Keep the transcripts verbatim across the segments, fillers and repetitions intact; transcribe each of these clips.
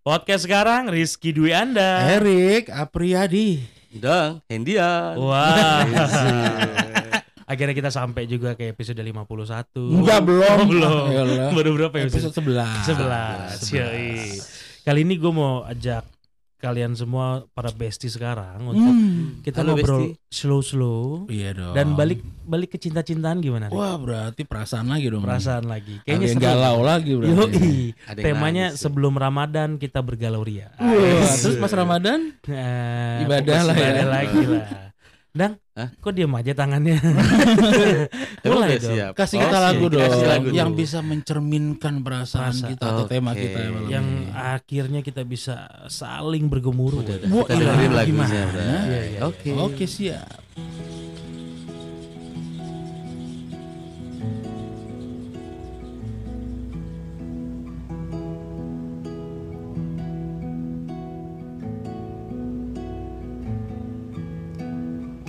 Podcast sekarang Rizky Dwi Anda, Erik Apriyadi, Endang Hendian. Wah. Wow. Akhirnya kita sampai juga ke episode lima puluh satu. Enggak, belum. Oh, belum. Yalah. Baru berapa ya? Episode sebelas. sebelas. Kali ini gue mau ajak kalian semua para bestie sekarang untuk hmm. kita Halo, ngobrol slow-slow. Iya dong. Dan balik balik ke cinta-cintaan gimana? Wah, berarti perasaan lagi dong. Perasaan man. lagi. Kayaknya ada yang galau lagi berarti. Ada temanya nangis, sebelum ya. Ramadan kita bergalau ria. Wah, terus pas Ramadan nah, ibadah lah ya. Ibadah lagi lah. Dang, Hah? Kok diam aja tangannya? Mulai dong, kasih kita oh, lagu dong lagu yang dulu. Bisa mencerminkan perasaan Masa. kita atau okay. tema kita malam yang ini. Akhirnya kita bisa saling bergemuruh. Wah, dengerin lagunya. Oke, oke siap.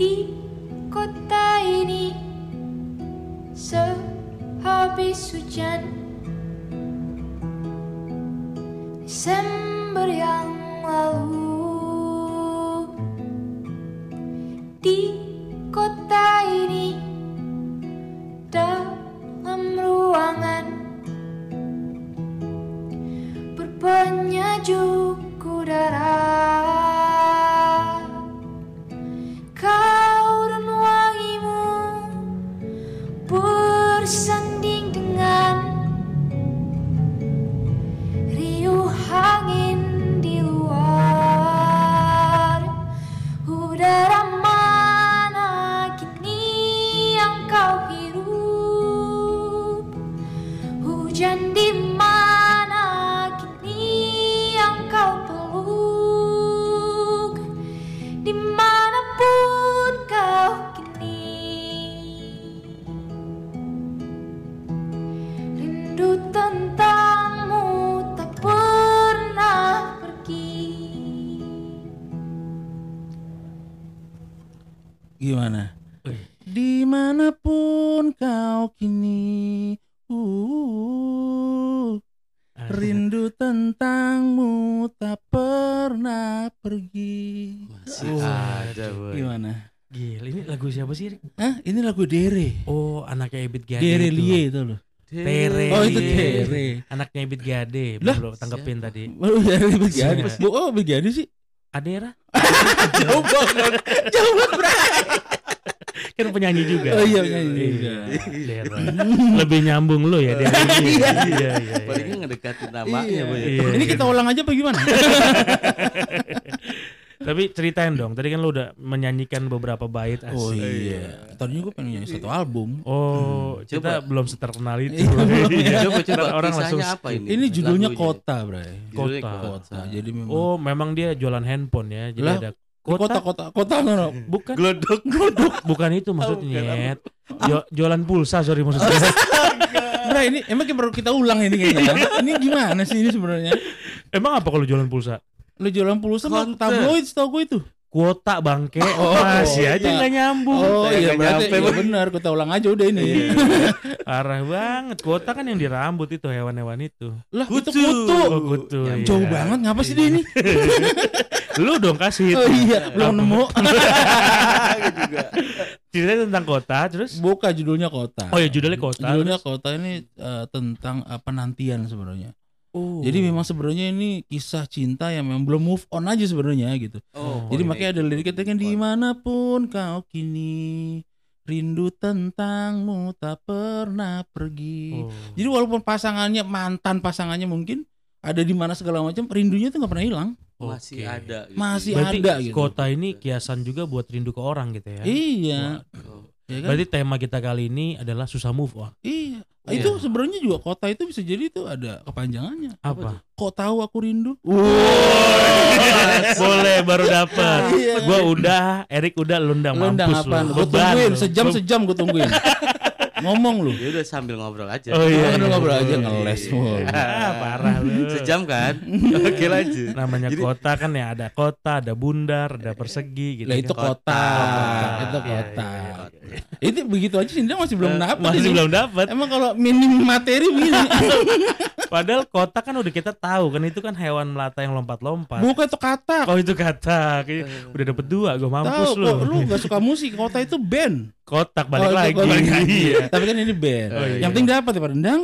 Di kota ini sehabis hujan Desember yang lalu, di kota ini dalam ruangan berpenyejuk udara. Bersanding dengan riuh angin di luar, udara mana kini yang kau hirup, hujan di mana kini yang kau peluk, dimanapun kau kini. Tentangmu tak pernah pergi. Gimana? Dimanapun kau kini, uh, rindu tentangmu tak pernah pergi. Masih oh, ada boy. Gimana? Gila, ini lagu siapa sih? Hah? Ini lagu Dere. Oh, anaknya Ebit Gade. Dere Lie itu loh. Tere, oh itu Tere, anaknya Ebit Gade, belum tanggepin tadi. Belum dari Ebit Gade, mas. Oh Ebit Gade sih, Adera. Jauh banget, jauh banget. Kan penyanyi juga. Oh iya penyanyi juga. Adera, lebih nyambung lo ya. Iya iya. Palingnya ngedekatin namanya. Ini kita ulang aja apa gimana? Tapi ceritain dong, tadi kan lu udah menyanyikan beberapa bait asli. Oh iya. Tadinya gue pengen nyanyi satu album. Oh, hmm. kita coba. belum seterkenal itu. Iya. Coba coba orang langsung apa ini? Ini judulnya Lagunya. Kota, Bray. Kota. Kota. Kota. Jadi memang Oh, memang dia jualan handphone ya. Jadi Lah, ada kota kota kota no, no. Bukan. Glodok glodok. Bukan itu maksudnya. Jualan pulsa, sorry maksudnya. Bray, ini emang perlu kita ulang ini kayaknya. Ini gimana sih ini sebenarnya? Emang apa kalau jualan pulsa? Lu jualan pulsa sama tabloid setau gue itu. Kuota bangke, oh, masih oh, aja iya. gak nyambung. Oh iya, berarti iya bener, kuota ulang aja udah ini. Iya. Arah banget, kuota kan yang di rambut itu, hewan-hewan itu. Lah kutu, kutu. Oh, kutu. Ya, jauh iya. banget, ngapa sih iya. dia ini? Lu dong kasih. Oh iya, belum nemu. Ceritanya tentang kota, terus? Buka judulnya kota. Oh iya, judulnya kota. Judulnya terus? Kota ini uh, tentang uh, penantian sebenarnya. Oh. Jadi memang sebenarnya ini kisah cinta yang memang belum move on aja sebenarnya gitu. Oh, Jadi oh, makanya ini. ada liriknya kan, dimanapun kau kini, rindu tentangmu tak pernah pergi. Oh. Jadi walaupun pasangannya mantan pasangannya mungkin ada di mana segala macam, rindunya tuh nggak pernah hilang. Oh, masih okay. ada. Gitu. Masih Berarti ada. Gitu. Kota ini kiasan juga buat rindu ke orang gitu ya. Iya. Wow. Ya kan? Berarti tema kita kali ini adalah susah move on. Iya. Itu iya. sebenarnya juga kota itu bisa jadi itu ada kepanjangannya. Apa? Kok tahu aku rindu? Wow. Boleh baru dapat. Iya. Gua udah, Erik udah, lundang mampus lu. Gua tungguin sejam-sejam gua tungguin. Ngomong lu. Ya udah sambil ngobrol aja. Oh iya, sambil ngobrol aja ngeles. Parah lu. Sejam kan? Oke lanjut. Namanya kota kan ya, ada kota, ada bundar, ada persegi gitu. Lah itu kota. Itu kota. Itu begitu aja Indra masih belum dapat. Masih ini. belum dapat. Emang kalau minim materi begini. Padahal kotak kan udah kita tahu kan, itu kan hewan melata yang lompat-lompat. Bukan itu katak. Oh itu katak. Udah dapet dua, gue mampus lu. Tahu kok lu gak suka musik, kotak itu band. Kotak balik oh, lagi. Balik lagi. Iya. Tapi kan ini band. Oh, iya. Yang penting dapat ya Pak Endang.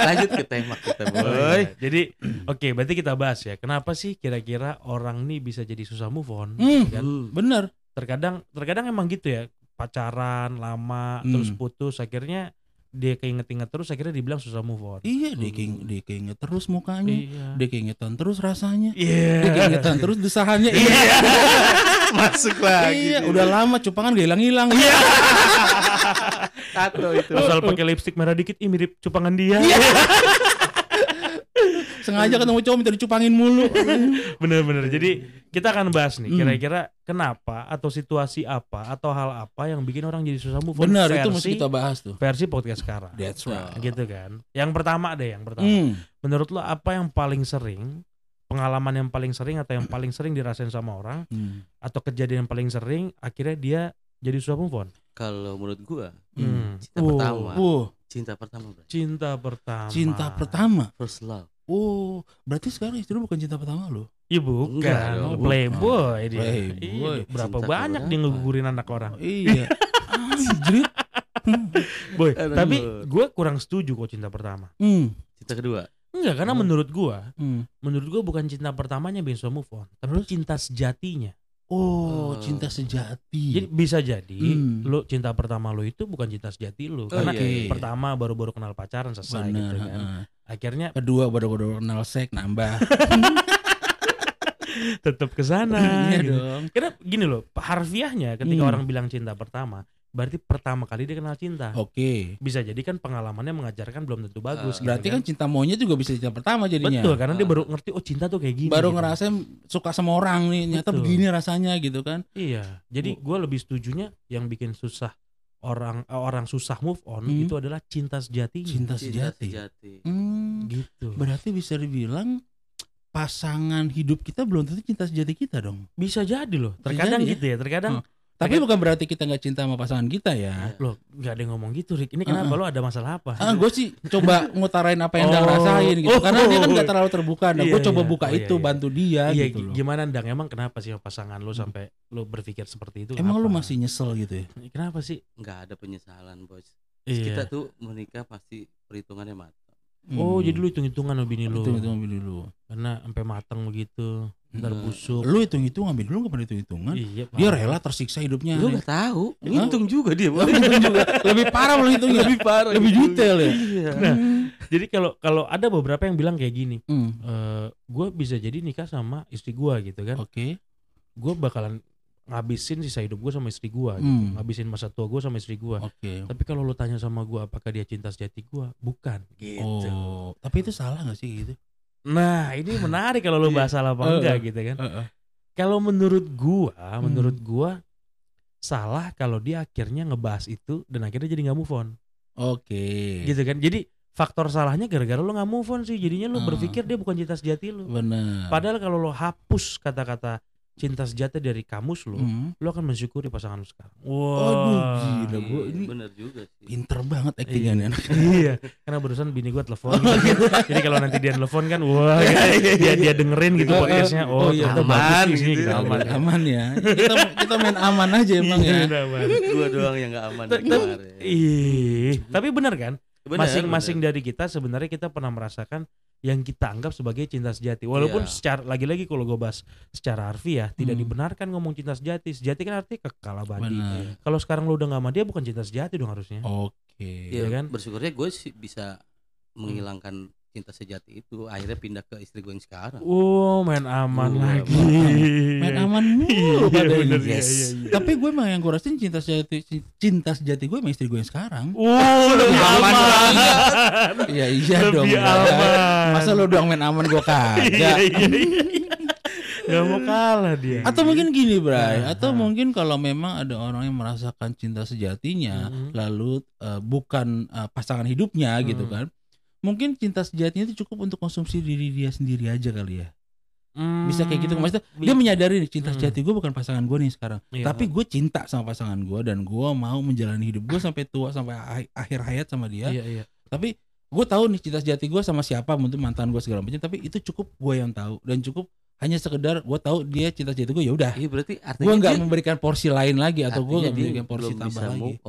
Lanjut ke tema kita. Boy. Jadi oke, okay, berarti kita bahas ya. Kenapa sih kira-kira orang nih bisa jadi susah move on? Hmm, kan? Bener. Terkadang terkadang emang gitu ya. Pacaran lama hmm. terus putus, akhirnya dia keinget-inget terus, akhirnya dibilang susah move on. Iya, dia keinget, dia keinget terus mukanya, iya. dia keingetan terus rasanya, yeah. dia keingetan terus desahannya. Iya. Masuk lagi. Iya, udah lama cupangan gak hilang-hilang. Iya. Tato itu. Soal pakai lipstik merah dikit, ih mirip cupangan dia. Sengaja ketemu cowok minta dicupangin mulu. Bener-bener. Jadi kita akan bahas nih, kira-kira kenapa atau situasi apa atau hal apa yang bikin orang jadi susah move on. Bener, versi, itu mesti kita bahas tuh. Versi podcast sekarang. That's right. Gitu kan. Yang pertama deh, yang pertama. Hmm. Menurut lo apa yang paling sering, pengalaman yang paling sering atau yang paling sering dirasain sama orang, hmm. atau kejadian yang paling sering akhirnya dia jadi susah move on? Kalau menurut gua, hmm. cinta oh, pertama. Oh. Cinta pertama. Bro. Cinta pertama. Cinta pertama. First love. Oh, berarti sekarang istri bukan cinta pertama lo? Iya bukan, Enggak, playboy bukan. dia. Playboy. Iya, berapa cinta banyak dia ngegugurin anak orang? Oh, iya. Anjir. Boy, Aduh. tapi gue kurang setuju kok cinta pertama. Hmm. Cinta kedua? Enggak, karena hmm. menurut gue, hmm. menurut gue bukan cinta pertamanya bisa move on, tapi cinta sejatinya. Oh, oh, cinta sejati. Jadi bisa jadi hmm. lo cinta pertama lo itu bukan cinta sejati lo, karena oh, iya, iya. pertama baru-baru kenal pacaran selesai Bener, gitu kan. Uh, Akhirnya kedua baru-baru kenal seks nambah. Tetap ke sana. Iya gitu. dong. Karena gini loh, harfiahnya ketika hmm. orang bilang cinta pertama, berarti pertama kali dia kenal cinta. Oke. Okay. Bisa jadi kan pengalamannya mengajarkan belum tentu bagus. Uh, berarti gitu kan? kan cinta maunya juga bisa cinta pertama jadinya. Betul, karena uh. dia baru ngerti oh cinta tuh kayak gini. Baru gitu. ngerasain suka sama orang nih, nyata Betul. begini rasanya gitu kan. Iya. Jadi gue lebih setujunya yang bikin susah orang orang susah move on hmm. itu adalah cinta sejati. Cinta sejati. Cinta sejati. Hmm, gitu. Berarti bisa dibilang pasangan hidup kita belum tentu cinta sejati kita dong. Bisa jadi loh. Terkadang jadi, gitu ya, ya terkadang hmm. Tapi bukan berarti kita gak cinta sama pasangan kita ya. Loh gak ada yang ngomong gitu Rik. Ini kenapa uh-uh. lo ada masalah apa? Uh, gue sih coba ngutarain apa yang oh. Endang rasain gitu. Karena dia kan gak terlalu terbuka. Nah, iya, gue coba iya, buka iya, itu iya. bantu dia iya, gitu loh. Gimana Endang, emang kenapa sih pasangan lo sampai lo berpikir seperti itu? Emang apa? Lo masih nyesel gitu ya? Kenapa sih? Gak ada penyesalan bos. Iya. Kita tuh menikah pasti perhitungannya matang. Oh hmm. jadi lu hitung-hitungan sama bini lu. Hitung-hitungan bini lu. Karena sampai matang begitu. Ntar busuk. Lu hitung-hitungan bini lu enggak pernah hitung-hitungan. Iya, dia rela tersiksa hidupnya. Lu enggak tahu. Ngitung juga dia. Ngitung juga. Lebih parah lu hitungnya. Lebih parah. Lebih detail ya. Iya. Nah, jadi kalau kalau ada beberapa yang bilang kayak gini. Hmm. E, gue bisa jadi nikah sama istri gue gitu kan. Oke. Okay. Gue bakalan ngabisin sisa hidup gue sama istri gue, hmm. gitu. Ngabisin masa tua gue sama istri gue. Okay. Tapi kalau lo tanya sama gue apakah dia cinta sejati gue, bukan. Gitu. Oh, tapi itu salah nggak sih gitu? Nah, ini menarik kalau lo bahas salah apa uh, enggak uh, gitu kan? Uh, uh. Kalau menurut gue, hmm. menurut gue salah kalau dia akhirnya ngebahas itu dan akhirnya jadi nggak move on. Oke. Okay. Gitu kan? Jadi faktor salahnya gara-gara lo nggak move on sih, jadinya lo uh. berpikir dia bukan cinta sejati lo. Benar. Padahal kalau lo hapus kata-kata cinta sejati dari kamus lo, mm. lo akan mensyukuri pasangan lo sekarang. Wow. Aduh gila gue ini bener juga sih. Pinter banget actingnya anak. Iya. Karena barusan bini gue telepon. Gitu. Jadi kalau nanti dia telepon kan, wah gitu. dia dia dengerin gitu podcastnya. Oh, oh iya, aman, bagus sih, gitu. Gitu. aman, aman ya. Kita kita main aman aja emang ya. Gue doang yang nggak aman. Ih, tapi benar kan? Masing-masing dari kita sebenarnya kita pernah merasakan yang kita anggap sebagai cinta sejati. Walaupun yeah. secara lagi-lagi kalau gue bahas secara harfiah ya, hmm. tidak dibenarkan ngomong cinta sejati. Sejati kan artinya kekal abadi. Kalau sekarang lo udah gak sama dia, bukan cinta sejati dong harusnya. Oke. Okay. Ya, ya kan? Bersyukurnya gue sih bisa menghilangkan hmm. cinta sejati itu. Akhirnya pindah ke istri gue yang sekarang. Oh, main aman oh, lagi. Aman. Main aman mulu. Iya, yes. iya, iya. Tapi gue emang yang gue rasain cinta sejati cinta sejati gue sama istri gue yang sekarang. Oh, lebih aman. Iya iya dong. Aman. Masa lo doang main aman gue kagak. Gak mau kalah dia. Atau mungkin gini Bray, nah, atau nah. mungkin kalau memang ada orang yang merasakan cinta sejatinya hmm. lalu uh, bukan uh, pasangan hidupnya hmm. gitu kan. Mungkin cinta sejatinya itu cukup untuk konsumsi diri dia sendiri aja kali ya. Hmm, bisa kayak gitu. Maksudnya dia menyadari cinta sejati hmm. gue bukan pasangan gue nih sekarang, iya, tapi gue cinta sama pasangan gue dan gue mau menjalani hidup gue sampai tua, sampai akhir hayat sama dia. Iya, iya. Tapi gue tahu nih cinta sejati gue sama siapa, mungkin mantan gue segala macam, tapi itu cukup gue yang tahu dan cukup hanya sekedar gue tahu dia cinta sejati gue, ya udah. Iya, berarti gue nggak memberikan porsi lain lagi atau gue nggak memberikan porsi tambah lagi.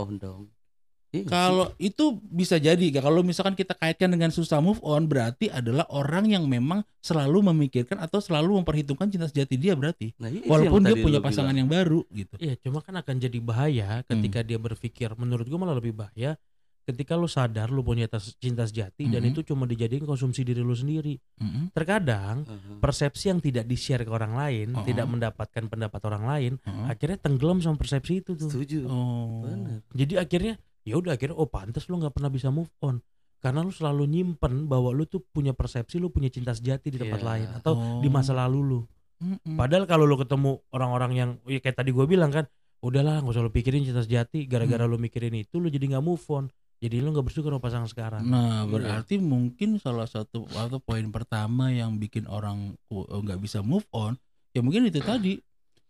Kalau itu bisa jadi, kalau misalkan kita kaitkan dengan susah move on, berarti adalah orang yang memang selalu memikirkan atau selalu memperhitungkan cinta sejati dia berarti, nah, iya, walaupun dia punya pasangan bilang. yang baru gitu. Iya, cuma kan akan jadi bahaya ketika hmm. dia berpikir. Menurut gue malah lebih bahaya ketika lu sadar lu punya cinta sejati mm-hmm. dan itu cuma dijadikan konsumsi diri lu sendiri. Mm-hmm. Terkadang uh-huh. persepsi yang tidak di-share ke orang lain, uh-huh. tidak mendapatkan pendapat orang lain, uh-huh. akhirnya tenggelam sama persepsi itu tuh. Setuju. Oh. Benar. Jadi akhirnya ya udah akhirnya oh pantas lu nggak pernah bisa move on karena lu selalu nyimpen bahwa lu tuh punya persepsi lu punya cinta sejati di tempat yeah. lain atau oh. di masa lalu lu. Mm-mm. Padahal kalau lu ketemu orang-orang yang ya kayak tadi gue bilang kan, udahlah nggak usah lu pikirin cinta sejati, gara-gara mm. lu mikirin itu lu jadi nggak move on, jadi lu nggak bersyukur sama pasangan sekarang. Nah berarti yeah. mungkin salah satu atau poin pertama yang bikin orang nggak bisa move on ya mungkin itu tadi.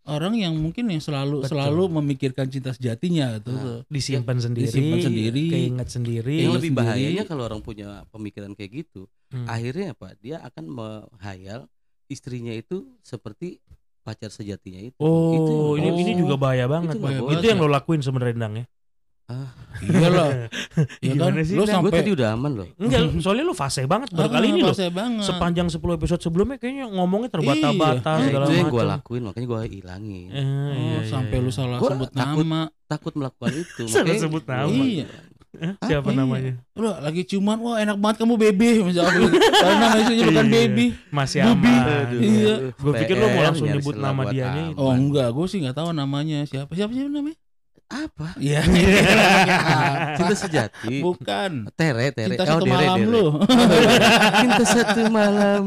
Orang yang mungkin yang selalu Betul. selalu memikirkan cinta sejatinya itu nah, disimpan sendiri, disimpan sendiri, keinget sendiri. Yang lebih sendiri. bahayanya kalau orang punya pemikiran kayak gitu, hmm. akhirnya apa? Dia akan menghayal istrinya itu seperti pacar sejatinya itu. Oh, itu, oh ini ini juga bahaya banget. Itu, bahaya. itu yang lo lakuin sebenarnya, Endang ya? Ah, iya loh. Ya kan? Lo sampai gue tadi udah aman loh. Enggak, soalnya lo fase banget baru kali ini loh. Sepanjang sepuluh episode sebelumnya kayaknya ngomongnya terbata-bata segala macam. Itu yang gue lakuin, makanya gue hilangin. Eh, oh, iya, sampai iya. lo salah gua sebut takut, nama. Takut melakukan itu. Salah makanya, sebut nama. Iya. Hah? Siapa ah, namanya? Iya. Lo lagi ciuman, wah enak banget kamu baby. Misalnya karena isunya bukan baby, masih aman. Iya. Gue pikir lo mau langsung nyebut nama dianya. Oh enggak, gue sih nggak tahu namanya siapa. Siapa sih namanya? Apa? Iya. Cinta sejati. Bukan. Tere, tere. Cinta satu oh, dere, malam dere. Lu. Cinta satu malam.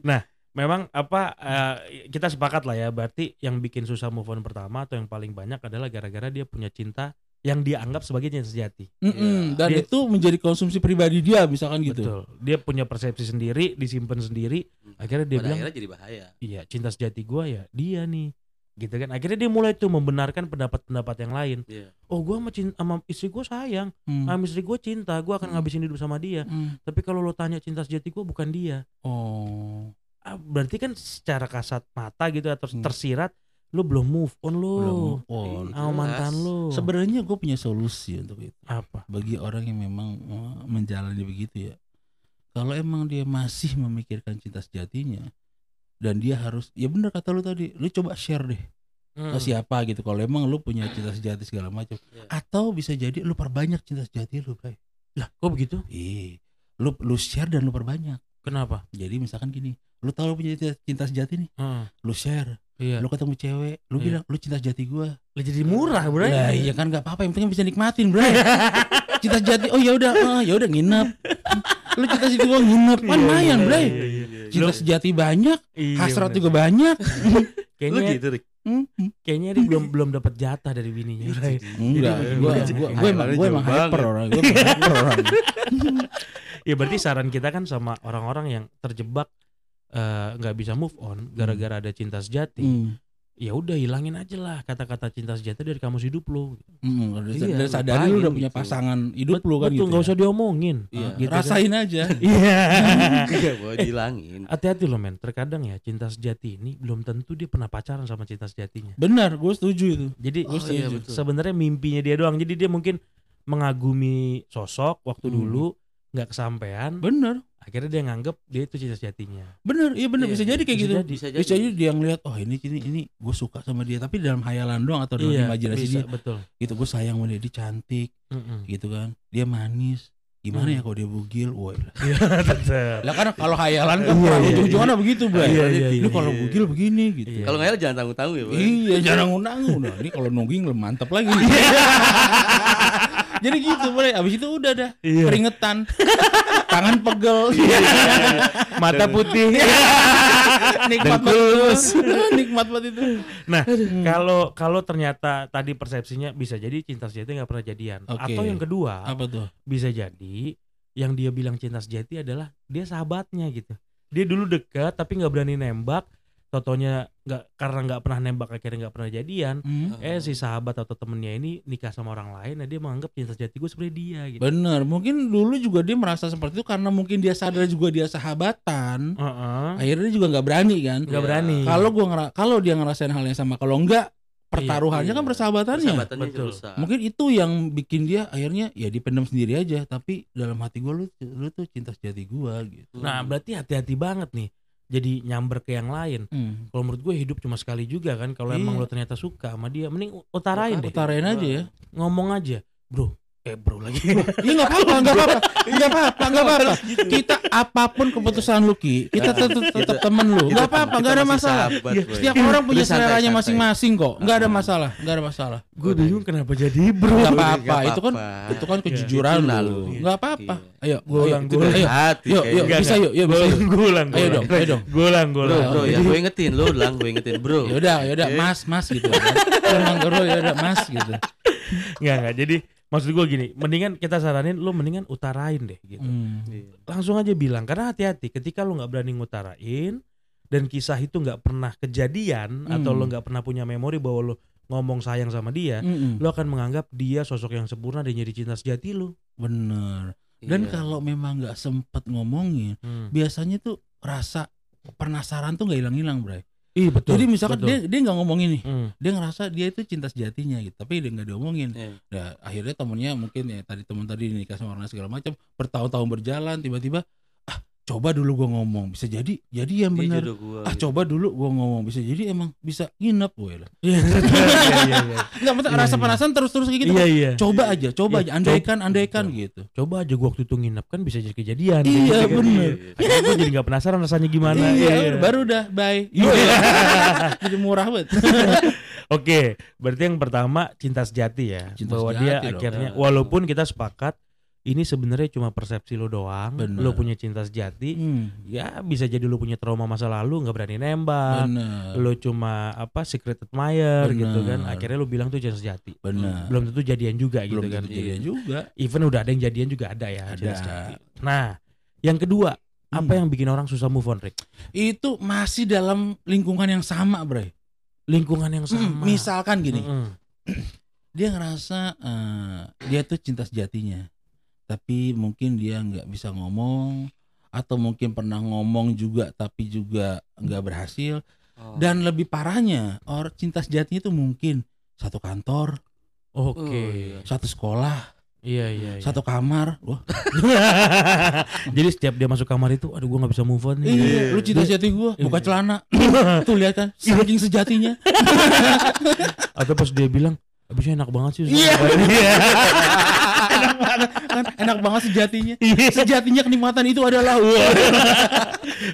Nah, memang apa uh, kita sepakat lah ya. Berarti yang bikin susah move on pertama atau yang paling banyak adalah gara-gara dia punya cinta yang dia anggap sebagai cinta sejati. Mm-mm, dan dia, itu menjadi konsumsi pribadi dia misalkan gitu. Betul. Dia punya persepsi sendiri, disimpan sendiri. Akhirnya dia Pada bilang. Akhirnya jadi bahaya. Iya, cinta sejati gua ya dia nih. Gitu kan, akhirnya dia mulai tuh membenarkan pendapat-pendapat yang lain. Yeah. Oh gue sama, sama istri gue sayang, hmm. sama istri gue cinta, gue akan hmm. ngabisin hidup sama dia. Hmm. Tapi kalau lo tanya cinta sejati gue bukan dia. Oh, berarti kan secara kasat mata gitu atau hmm. tersirat lo belum move on lo, sama mantan lo. Sebenarnya gue punya solusi untuk itu. Apa? Bagi orang yang memang menjalani begitu ya, kalau emang dia masih memikirkan cinta sejatinya. Dan dia harus, ya benar kata lu tadi, lu coba share deh hmm. ke siapa gitu. Kalau emang lu punya cinta sejati segala macam, yeah. atau bisa jadi lu perbanyak cinta sejati lu, Bray. Lah, kok begitu? Iya, lu lu share dan lu perbanyak. Kenapa? Jadi misalkan gini, lu tahu lu punya cinta sejati nih, hmm. lu share, yeah. lu ketemu cewek, lu yeah. bilang lu cinta sejati gua. Lah jadi murah, Bray. Lah iya kan nggak apa-apa, yang penting bisa nikmatin, Bray. Cinta sejati, oh ya udah, oh, ya udah nginep. Lu cinta sejati gua nginep, kan lumayan, Bray. Cinta Loh. sejati banyak, iya, hasrat bener. juga banyak. Kayaknya gitu, Rik. Mm-hmm. Kayaknya Rik belum belum dapat jatah dari bininya. Enggak, gua gua gua emang gua emang hyper orang, gua hyper orang. Ya berarti saran kita kan sama orang-orang yang terjebak enggak uh, bisa move on gara-gara ada cinta sejati. Hmm. Ya udah hilangin aja lah kata-kata cinta sejati dari kamus hidup lo. Hmm, iya, sadari lu udah punya gitu. pasangan hidup Bet, lo kan betul, gitu. Betul, enggak ya. usah diomongin. Iya. Gitu Rasain kan. aja. Iya. Enggak boleh hilangin. Hati-hati lo men, terkadang ya cinta sejati ini belum tentu dia pernah pacaran sama cinta sejatinya. Benar, gue setuju itu. Jadi oh, iya, sebenarnya mimpinya dia doang. Jadi dia mungkin mengagumi sosok waktu hmm. dulu enggak kesampaian. Benar. Akhirnya dia nganggep dia itu cinta sejatinya. Bener, iya bener iya, bisa jadi kayak bisa gitu. Jadi, bisa, jadi. bisa jadi dia ngeliat, oh ini ini ini gue suka sama dia, tapi dalam hayalan doang atau dalam iya, imajinasi bisa, dia. Betul. Gitu gue sayang sama dia, dia cantik, Mm-mm. gitu kan, dia manis. Gimana hmm. ya kalau dia bugil, woi. Lah kan kalau khayalan kan ujung-ujungnya begitu, Bro. Ini kalau bugil begini gitu. Kalau ngayal jangan tanggung-tanggung ya, Bro. Iya, jangan tanggung-tanggung. Nah, ini kalau nungging lu mantap lagi. Jadi gitu, Bro. Abis itu udah dah keringetan. Tangan pegel. Mata putih. Nikmat banget. Nikmat banget itu. Nah, kalau kalau ternyata tadi persepsinya bisa jadi cinta sejati enggak pernah jadian. Okay. Atau yang kedua, apa tuh? Bisa jadi yang dia bilang cinta sejati adalah dia sahabatnya gitu. Dia dulu dekat tapi nggak berani nembak. Totonya nggak, karena nggak pernah nembak akhirnya nggak pernah jadian. Mm. Eh si sahabat atau temennya ini nikah sama orang lain, nah dia menganggap cinta sejati gue seperti dia. Gitu. Bener, mungkin dulu juga dia merasa seperti itu karena mungkin dia sadar juga dia sahabatan. Uh-uh. Akhirnya dia juga nggak berani kan? Nggak ya. berani. Kalau gue ngera- kalau dia ngerasain hal yang sama, kalau nggak pertaruhannya iya, kan persahabatannya. persahabatannya Betul. Mungkin itu yang bikin dia akhirnya ya dipendam sendiri aja. Tapi dalam hati gue lu, lu tuh cinta sejati gue gitu. Nah berarti hati-hati banget nih. Jadi nyamber ke yang lain. Hmm. Kalau menurut gue hidup cuma sekali juga kan. Kalau yeah. emang lo ternyata suka sama dia, mending utarain Utara, deh. Utarain aja ya. Ngomong aja, bro. Eh bro lagi. Iya nggak apa-apa, nggak apa-apa, nggak apa-apa, nggak apa-apa. Kita apapun keputusan lu Ki, kita tetap temen lu. Nggak apa-apa, nggak ada masalah. Setiap orang punya seleranya masing-masing kok. Nggak ada masalah, nggak ada masalah. Gue bingung kenapa jadi bro. Nggak apa-apa, itu kan itu kan kejujuran lu. Nggak apa-apa. Ayo, gue ulang, gue ulang. Yuk, yuk, bisa yuk, yuk, bisa. Gue ulang, ayo dong, ayo dong. Gue ulang, gue ulang. Bro, ya gue ingetin, lu ulang, gue ingetin bro. Yaudah, yaudah, mas, mas gitu. Emang bro, yaudah, mas gitu. Nggak, nggak. Jadi maksud gue gini, mendingan kita saranin lu mendingan utarain deh gitu. Hmm. Langsung aja bilang, karena hati-hati ketika lu gak berani ngutarain dan kisah itu gak pernah kejadian hmm. atau lu gak pernah punya memori bahwa lu ngomong sayang sama dia, hmm. lu akan menganggap dia sosok yang sempurna dan jadi cinta sejati lu. Bener. Dan iya. kalau memang gak sempet ngomongin, hmm. biasanya tuh rasa penasaran tuh gak hilang-hilang bray. Iya betul. Jadi misalkan betul. dia dia nggak ngomongin nih, hmm. dia ngerasa dia itu cinta sejatinya gitu, tapi dia nggak diomongin. Yeah. Nah akhirnya temennya mungkin ya tadi temen tadi nikah sama orang segala macam, bertahun-tahun berjalan, tiba-tiba ah coba dulu gue ngomong, bisa jadi jadi yang benar. Ah gitu. Coba dulu gue ngomong, bisa jadi emang bisa nginep gue lah. Iya. Nggak betul rasa penasaran terus-terus kayak gitu. Yeah, yeah. Coba yeah. aja, coba yeah. aja, andaikan, andaikan yeah. gitu. Coba aja gue waktu itu nginep kan bisa jadi kejadian. Iya gitu. Benar. Akhirnya gue jadi nggak penasaran rasanya gimana. Iya. Yeah, yeah. Baru dah, bye. Jadi murah banget. Oke, berarti yang pertama cinta sejati ya, cinta bahwa sejati dia dong. Akhirnya walaupun kita sepakat. Ini sebenarnya cuma persepsi lo doang. Bener. Lo punya cinta sejati, hmm. ya bisa jadi lo punya trauma masa lalu, nggak berani nembak. Bener. Lo cuma apa secret admirer Bener. Gitu kan. Akhirnya lo bilang tuh cinta sejati. Bener. Belum tentu jadian juga Belum gitu kan. Belum tentu jadian juga. Even udah ada yang jadian juga ada ya. Ada. Cinta sejati. Nah, yang kedua hmm. apa yang bikin orang susah move on, Rick? Itu masih dalam lingkungan yang sama, Bray. Lingkungan yang sama. Hmm, misalkan gini, hmm. dia ngerasa uh, dia tuh cinta sejatinya. Tapi mungkin dia nggak bisa ngomong atau mungkin pernah ngomong juga tapi juga nggak berhasil. Oh. Dan lebih parahnya orang cinta sejatinya itu mungkin satu kantor, oke, okay. oh, iya. satu sekolah, iya, iya, satu iya. kamar. Wah. Jadi setiap dia masuk kamar itu, aduh gue nggak bisa move on. Iya, iya. Lu cinta sejati gue, buka iya. celana, tuh lihat kan, saking sejatinya. Atau pas dia bilang, abisnya enak banget sih. Iya. Enak banget, enak banget sejatinya. Sejatinya kenikmatan itu adalah.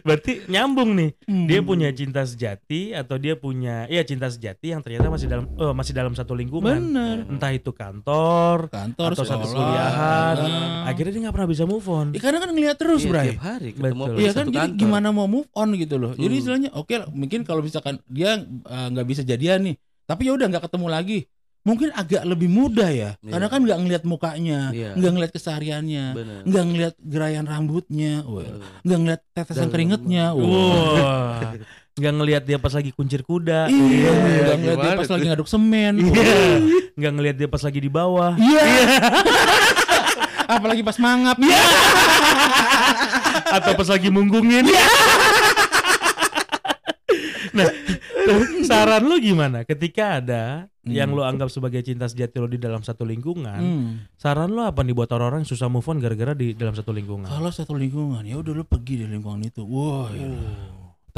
Berarti nyambung nih. Hmm. Dia punya cinta sejati atau dia punya ya cinta sejati yang ternyata masih dalam uh, masih dalam satu lingkungan. Bener. Entah itu kantor, kantor atau sekolah, satu kuliahan. Nah. Akhirnya dia enggak pernah bisa move on. Ya, karena kan ngelihat terus, ya, Bray. Tiap hari ketemu ya, kan, jadi kantor. Gimana mau move on gitu loh. Hmm. Jadi istilahnya oke okay, mungkin kalau misalkan dia enggak uh, bisa jadian nih, tapi ya udah enggak ketemu lagi. Mungkin agak lebih mudah ya, yeah. karena kan nggak ngelihat mukanya, yeah. nggak ngelihat kesehariannya, nggak ngelihat gerayan rambutnya, nggak uh. ngelihat tetesan Dan keringetnya, wow. wow. nggak ngelihat dia pas lagi kuncir kuda, yeah. Yeah. nggak yeah. ngelihat dia pas lagi ngaduk semen, yeah. wow. nggak ngelihat dia pas lagi di bawah, yeah. Yeah. apalagi pas mangap, yeah. atau pas lagi munggungin. Yeah. Nah, saran lu gimana ketika ada hmm. yang lu anggap sebagai cinta sejati lu di dalam satu lingkungan? Hmm. Saran lu apa nih buat orang-orang yang susah move on gara-gara di dalam satu lingkungan? Kalau satu lingkungan, ya udah lu pergi dari lingkungan itu. Wah. Wow, ya.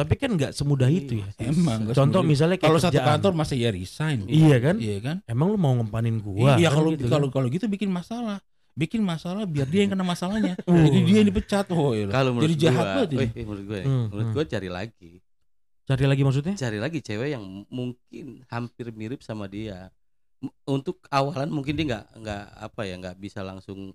Tapi kan enggak semudah itu ya. Emang. Contoh misalnya kalau satu kantor masih ya resign. Iya kan? Iya kan? Emang lu mau ngempanin gua? Iya, kalau kalau kalau gitu bikin masalah. Bikin masalah biar dia yang kena masalahnya. Uh. Jadi dia yang dipecat. Oh, iya. Jadi jahat banget ini. Menurut gue, hmm. menurut gue cari lagi. Cari lagi maksudnya? Cari lagi cewek yang mungkin hampir mirip sama dia. M- untuk awalan mungkin dia nggak nggak apa ya nggak bisa langsung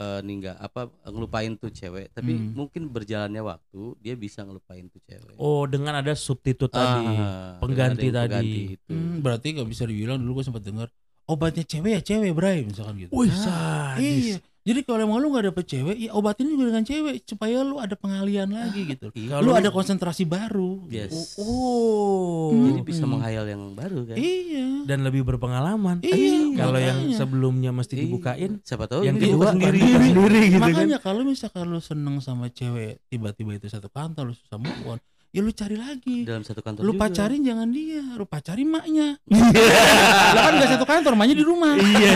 uh, ninggal apa ngelupain tuh cewek. Tapi hmm. mungkin berjalannya waktu dia bisa ngelupain tuh cewek. Oh, dengan ada substitut tadi, ah, pengganti ada tadi. Itu. Hmm, berarti nggak bisa dibilang dulu gue sempat dengar obatnya cewek ya cewek bray misalkan gitu. Wih, sadis. Ah, iya. Jadi kalau emang lu nggak dapet cewek, ya obatin juga dengan cewek supaya lu ada pengalian lagi ah, gitu. Iya, lu ada konsentrasi baru. Yes. Oh, oh. Hmm. Jadi bisa menghayal yang baru kan. Iya. Dan lebih berpengalaman. Iya. Kalau yang sebelumnya mesti iya. dibukain, siapa tahu yang kedua sendiri. sendiri gitu makanya kan? Kalau misalkan lu seneng sama cewek, tiba-tiba itu satu kantor lu susah move on. Ya lu cari lagi dalam satu kantor, lu pacarin juga. Jangan dia, lu pacarin maknya. Lah kan gak satu kantor, maknya di rumah. Iya,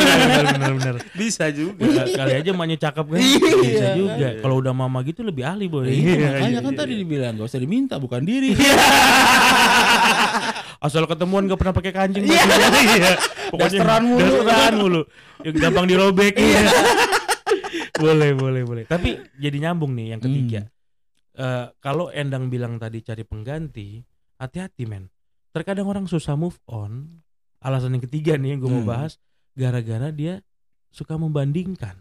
benar-benar. Bisa juga. Kali aja maknya cakep kan. Bisa juga. Kalau udah mama gitu lebih ahli boy. Iya, makanya kan tadi dibilang gak usah diminta, bukan diri. Asal ketemuan gak pernah pakai kancing. Iya. Pokoknya dasteran mulu, dasteran mulu. Yang gampang dirobek. Boleh, boleh, boleh. Tapi jadi nyambung nih yang ketiga. Uh, kalau Endang bilang tadi cari pengganti, hati-hati men. Terkadang orang susah move on. Alasan yang ketiga nih yang gue hmm. mau bahas, gara-gara dia suka membandingkan.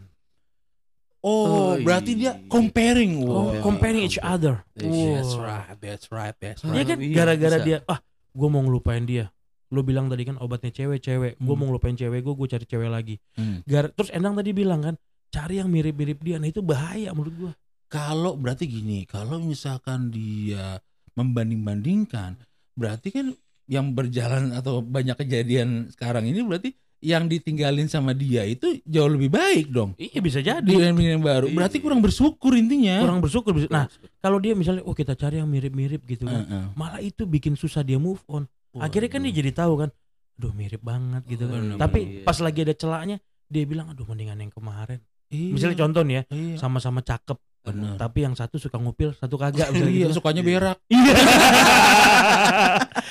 Oh, oh berarti dia comparing, oh, comparing, comparing each other. That's right, that's right, that's right. Dia kan gara-gara dia, ah, gue mau ngelupain dia. Lo bilang tadi kan obatnya cewek-cewek. Hmm. Gue mau ngelupain cewek gue, gue cari cewek lagi. Hmm. Gar- Terus Endang tadi bilang kan, cari yang mirip-mirip dia. Nah itu bahaya menurut gue. Kalau berarti gini, kalau misalkan dia membanding-bandingkan, berarti kan yang berjalan atau banyak kejadian sekarang ini berarti yang ditinggalin sama dia itu jauh lebih baik dong. Iya bisa jadi. Dengan yang baru. Iya. Berarti kurang bersyukur intinya. Kurang bersyukur. Nah kalau dia misalnya, oh kita cari yang mirip-mirip gitu kan, uh-uh. malah itu bikin susah dia move on. Oh, akhirnya kan uh. dia jadi tahu kan, aduh mirip banget gitu oh, kan. Bener-bener. Tapi pas lagi ada celaknya, dia bilang, aduh mendingan yang kemarin. Iya. Misalnya contoh nih ya, iya. sama-sama cakep. Bener. Tapi yang satu suka ngupil, satu kagak. Iya, gitu. Sukanya berak. Iya.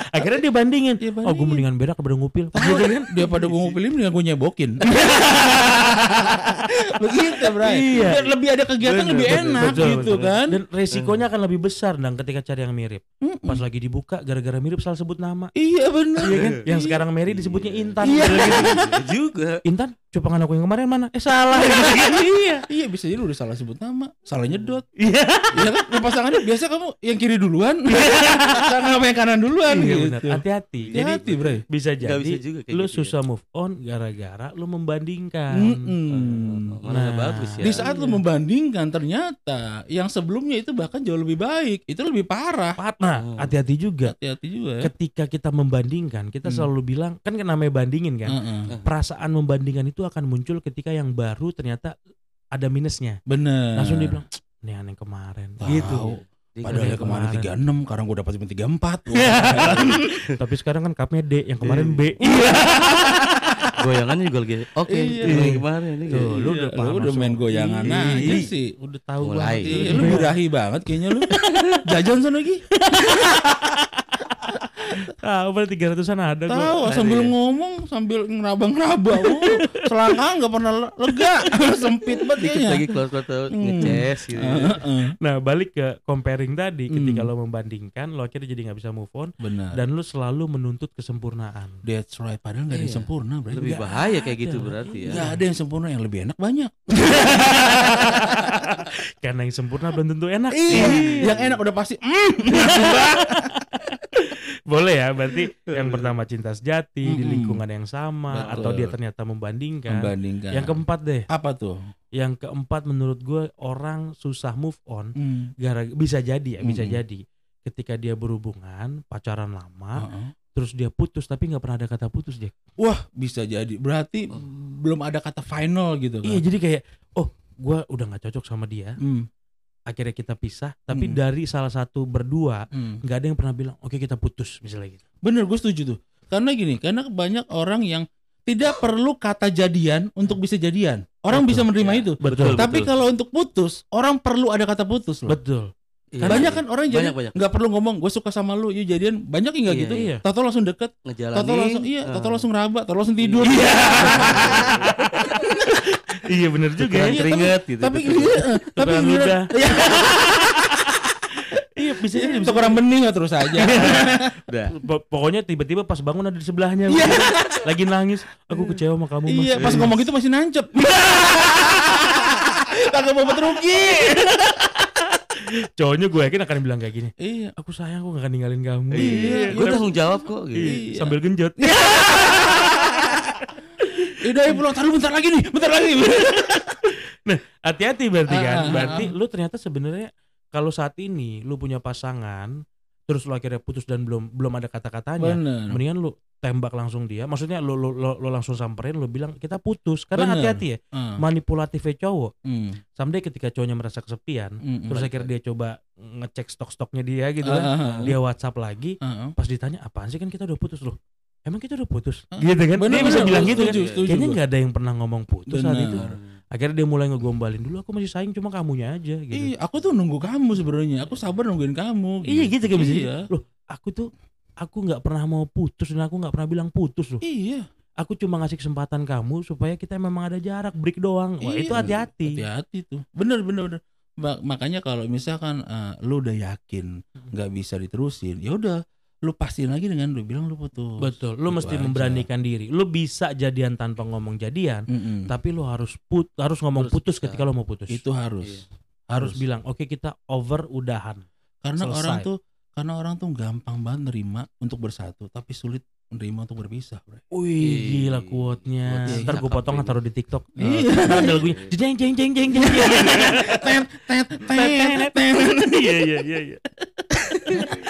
Akhirnya dia bandingin. Dia bandingin. Oh, gue mendingan berak daripada ngupil. Dia pada gue ngupilin, mendingan gue nyebokin. Begitu, Bray. Iya. Lebih ada kegiatan bener, lebih bener, enak betul, gitu betul, kan. Dan resikonya akan lebih besar dan ketika cari yang mirip. Mm-mm. Pas lagi dibuka gara-gara mirip salah sebut nama. Iya, benar. Iya kan? Yang iya. sekarang Mary disebutnya Intan. Iya gitu. Juga. Intan, coba aku yang kemarin mana? Eh, salah. Iya. Iya, bisa jadi udah salah sebut nama. Salah nyedot. Iya ya kan? Nah, pasangannya biasa kamu yang kiri duluan, sama yang kanan duluan gitu. Bener. Hati-hati. Jadi hati, Bray. Bisa jadi bisa juga lu gitu susah ya. Move on gara-gara lu membandingkan. Mm-hmm. Nah, bagus ya. Di saat lu membandingkan ternyata yang sebelumnya itu bahkan jauh lebih baik, itu lebih parah. Nah, hati-hati juga. Hati-hati juga. Ya. Ketika kita membandingkan, kita hmm. selalu bilang kan namanya bandingin kan. Mm-hmm. Perasaan membandingkan itu akan muncul ketika yang baru ternyata ada minusnya. Bener. Langsung dia bilang, ini aneh kemarin. Wow. Gitu. Padahal yang kemarin tiga puluh enam, sekarang gue dapat tiga puluh empat. Tapi sekarang kan cupnya D, yang kemarin B. Goyangannya juga lagi. Oke, ini kemarin ini. Tuh, lu udah paham. Lu udah main goyangan aja sih. Udah tahu banget. Lu birahi banget kayaknya lu. Jajan sana lagi. Ah, udah tiga ratusan ada gua. Tahu sambil ngomong sambil ngeraba-ngeraba. Oh, selangkang enggak pernah lega. Sempit banget kayaknya. Lagi close-close hmm. ngeces gitu. Uh, uh. Nah, balik ke comparing tadi, ketika hmm. lo membandingkan, lo akhirnya jadi enggak bisa move on. Benar. Dan lo selalu menuntut kesempurnaan. That's right. Padahal enggak yeah. ada yang sempurna, berarti. Lebih bahaya kayak gitu berarti ya. Enggak ada yang sempurna, yang lebih enak banyak. Karena yang sempurna belum tentu enak. Iya. Yang enak udah pasti. Mm. Boleh ya, berarti yang pertama cinta sejati mm-hmm. di lingkungan yang sama. Betul. Atau dia ternyata membandingkan. membandingkan. Yang keempat deh. Apa tuh? Yang keempat menurut gue orang susah move on mm. gara bisa jadi ya, mm-hmm. bisa jadi ketika dia berhubungan, pacaran lama, uh-uh. terus dia putus tapi nggak pernah ada kata putus, Jack. Wah, bisa jadi. Berarti mm. belum ada kata final gitu kan. Iya, jadi kayak oh, gue udah nggak cocok sama dia. Mm. Akhirnya kita pisah, tapi hmm. dari salah satu berdua nggak hmm. ada yang pernah bilang oke okay, kita putus misalnya gitu. Bener, gue setuju tuh. Karena gini, karena banyak orang yang tidak perlu kata jadian untuk bisa jadian. Orang betul, bisa menerima ya. Itu. Betul. Tapi betul. Kalau untuk putus, orang perlu ada kata putus loh. Betul. Karena banyak kan orang jadi nggak perlu ngomong gue suka sama lu, yuk jadian. Banyak yang nggak iya, gitu. Iya. Tato langsung deket. Ngejalanin. Tato langsung iya. Uh. Tato langsung raba. Tato langsung tidur. Iya. Iya benar juga. Iya, teringat gitu. Tapi tapi udah. Iya bisa jadi bisa kurang bening terus aja. Udah. Pokoknya tiba-tiba pas bangun ada di sebelahnya. Lagi nangis, aku kecewa sama kamu, Mas. Iya, pas ngomong gitu masih nancep. Kagak mau rugi. Cowoknya gue yakin akan bilang kayak gini. Iya, aku sayang, aku gak akan ninggalin kamu. Iya, gue langsung jawab kok gitu. Sambil genjot. Udah ya pulang, taruh bentar lagi nih, bentar lagi. Nah, hati-hati berarti uh, kan. Uh, uh, berarti uh, uh. lu ternyata sebenarnya kalau saat ini lu punya pasangan terus lu akhirnya putus dan belum belum ada kata-katanya, bener. Mendingan lu tembak langsung dia. Maksudnya lu lu, lu, lu langsung samperin, lu bilang kita putus. Karena bener. Hati-hati ya. Uh. Manipulatifnya cowok. Mm. Sampai ketika cowoknya merasa kesepian, mm, terus akhirnya dia coba ngecek stok-stoknya dia gitu uh, kan. Uh, uh, uh. Dia WhatsApp lagi, uh, uh. pas ditanya apaan sih kan kita udah putus loh. Emang kita udah putus? Uh, gitu kan. Bener, dia bener, bisa bener, bilang bener, gitu setuju, kan. Setuju, kayaknya enggak ada yang pernah ngomong putus bener. Saat itu. Akhirnya dia mulai ngegombalin, dulu aku masih sayang cuma kamunya aja gitu. Iya, aku tuh nunggu kamu sebenarnya. Aku sabar nungguin kamu. Gitu. Iya gitu kan bisa. Iya. Loh, aku tuh aku enggak pernah mau putus dan aku enggak pernah bilang putus loh. Iya. Aku cuma ngasih kesempatan kamu supaya kita memang ada jarak break doang. Wah, iya, itu hati-hati. Hati-hati tuh. Bener bener bener. Makanya kalau misalkan uh, lu udah yakin enggak bisa diterusin, ya udah lu pastiin lagi dengan lu bilang lu putus. Betul, lu, lu mesti aja. Memberanikan diri. Lu bisa jadian tanpa ngomong jadian, mm-hmm. tapi lu harus put harus ngomong harus putus kita. Ketika lu mau putus. Itu harus. Iya. Harus, harus bilang, "Oke, okay, kita over udahan." Karena selesai. Orang tuh karena orang tuh gampang banget nerima untuk bersatu, tapi sulit menerima untuk berpisah, bro. Wih, gila quote-nya. Ntar gue potong taruh di TikTok. Iya, ada lagunya. Jeng jeng jeng jeng jeng. Tet tet tet tet. Iya iya iya.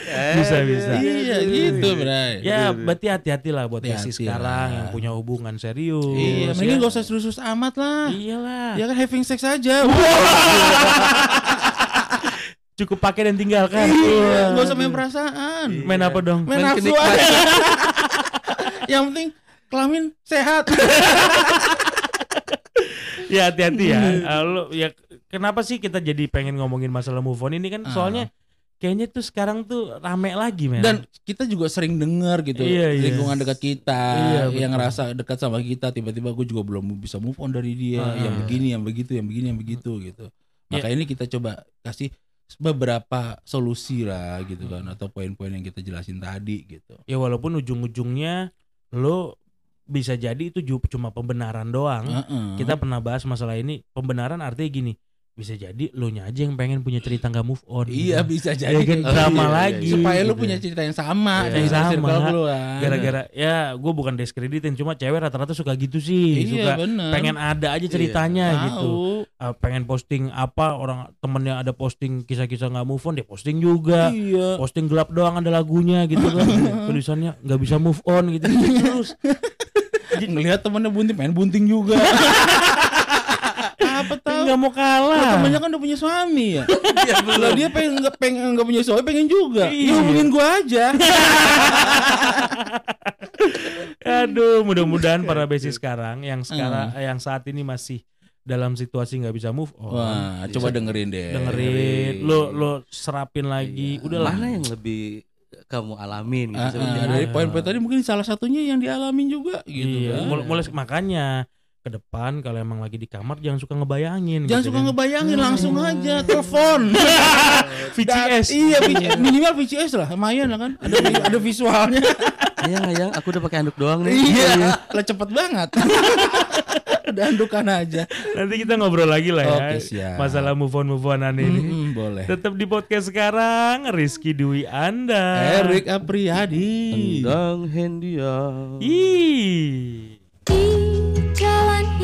Bisa bisa. Iya gitu, Bray. Ya, berarti hati-hati lah buat hati-hati isi sekarang lah. Yang punya hubungan serius. Iya, mending gak usah serius amat lah. Iyalah. Ya kan having sex aja. Cukup pakai dan tinggalkan. Iya, gak usah main perasaan. Iya. Main apa dong? Main nafsu aja. Yang penting kelamin sehat. Ya hati-hati ya. Lo ya kenapa sih kita jadi pengen ngomongin masalah move on ini kan? Uh. Soalnya kayaknya tuh sekarang tuh rame lagi, men. Dan kita juga sering dengar gitu, iya, iya. lingkungan dekat kita, iya, yang ngerasa dekat sama kita, tiba-tiba gue juga belum bisa move on dari dia, uh, yang iya. begini, yang begitu, yang begini, yang begitu gitu. Makanya ini kita coba kasih beberapa solusi lah gitu kan, atau poin-poin yang kita jelasin tadi gitu. Ya walaupun ujung-ujungnya lo bisa jadi itu cuma pembenaran doang. Uh-uh. Kita pernah bahas masalah ini, pembenaran artinya gini. Bisa jadi lo nya aja yang pengen punya cerita nggak move on. Iya gitu. Bisa jadi. Ya, drama iya, lagi. Iya, iya. Supaya gitu. Lo punya cerita yang sama. Iya, yang sama. Gara-gara ya gue bukan diskreditin, cuma cewek rata-rata suka gitu sih. Iya, suka bener. Pengen ada aja ceritanya iya, gitu. Uh, pengen posting apa orang temennya ada posting kisah-kisah nggak move on dia posting juga. Iya. Posting gelap doang ada lagunya gitu kan. Tulisannya nggak bisa move on gitu terus. Ngelihat temennya bunting, pengen bunting juga. Apa tahu nggak mau kalah. Nah, temennya kan udah punya suami ya. Ya belum. Dia pengen nggak pengen nggak punya suami pengen juga. Iya. Ya hubungin gue aja. Aduh, mudah-mudahan para besi sekarang yang sekarang hmm. yang saat ini masih dalam situasi nggak bisa move on. Wah, coba dengerin deh. Dengerin, lo lo serapin lagi. Iya. Udahlah. Mana yang lebih kamu alamin gitu. Sebenarnya dari poin-poin tadi mungkin salah satunya yang dialamin juga gitu. Iya. Kan? Mulai makanya. Ke depan kalau emang lagi di kamar jangan suka ngebayangin jangan gitu, suka kan? Ngebayangin langsung hmm. aja telepon V C S iya minimal V C S lah lumayan lah kan ada ada visualnya iya yang aku udah pakai handuk doang nih iya lah cepet banget udah handukan aja nanti kita ngobrol lagi lah ya okay, masalah move on move onan ini hmm, boleh tetap di podcast sekarang Rizky Dwi Anda Erik Apriyadi Endang Hendian ih Jalan